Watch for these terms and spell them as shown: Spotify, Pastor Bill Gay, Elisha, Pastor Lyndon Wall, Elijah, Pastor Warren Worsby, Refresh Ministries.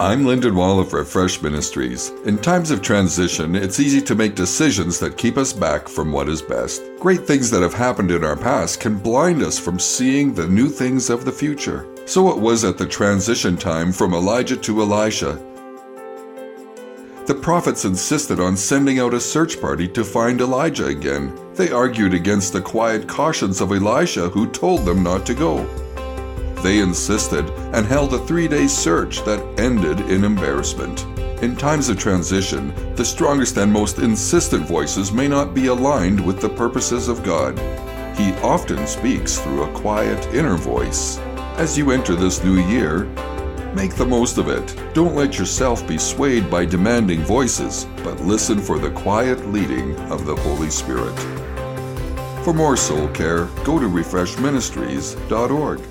I'm Lyndon Wall of Refresh Ministries. In times of transition, it's easy to make decisions that keep us back from what is best. Great things that have happened in our past can blind us from seeing the new things of the future. So it was at the transition time from Elijah to Elisha. The prophets insisted on sending out a search party to find Elijah again. They argued against the quiet cautions of Elisha, who told them not to go. They insisted and held a 3-day search that ended in embarrassment. In times of transition, the strongest and most insistent voices may not be aligned with the purposes of God. He often speaks through a quiet inner voice. As you enter this new year, make the most of it. Don't let yourself be swayed by demanding voices, but listen for the quiet leading of the Holy Spirit. For more soul care, go to refreshministries.org.